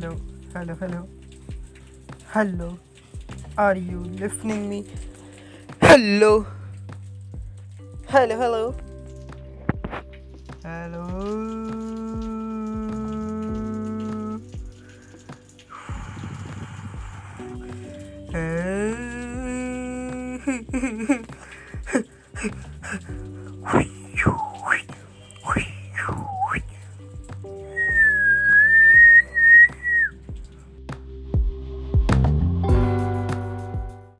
hello, hello, hello, hello, are you listening me? Hello, hello, hello, hello, hello.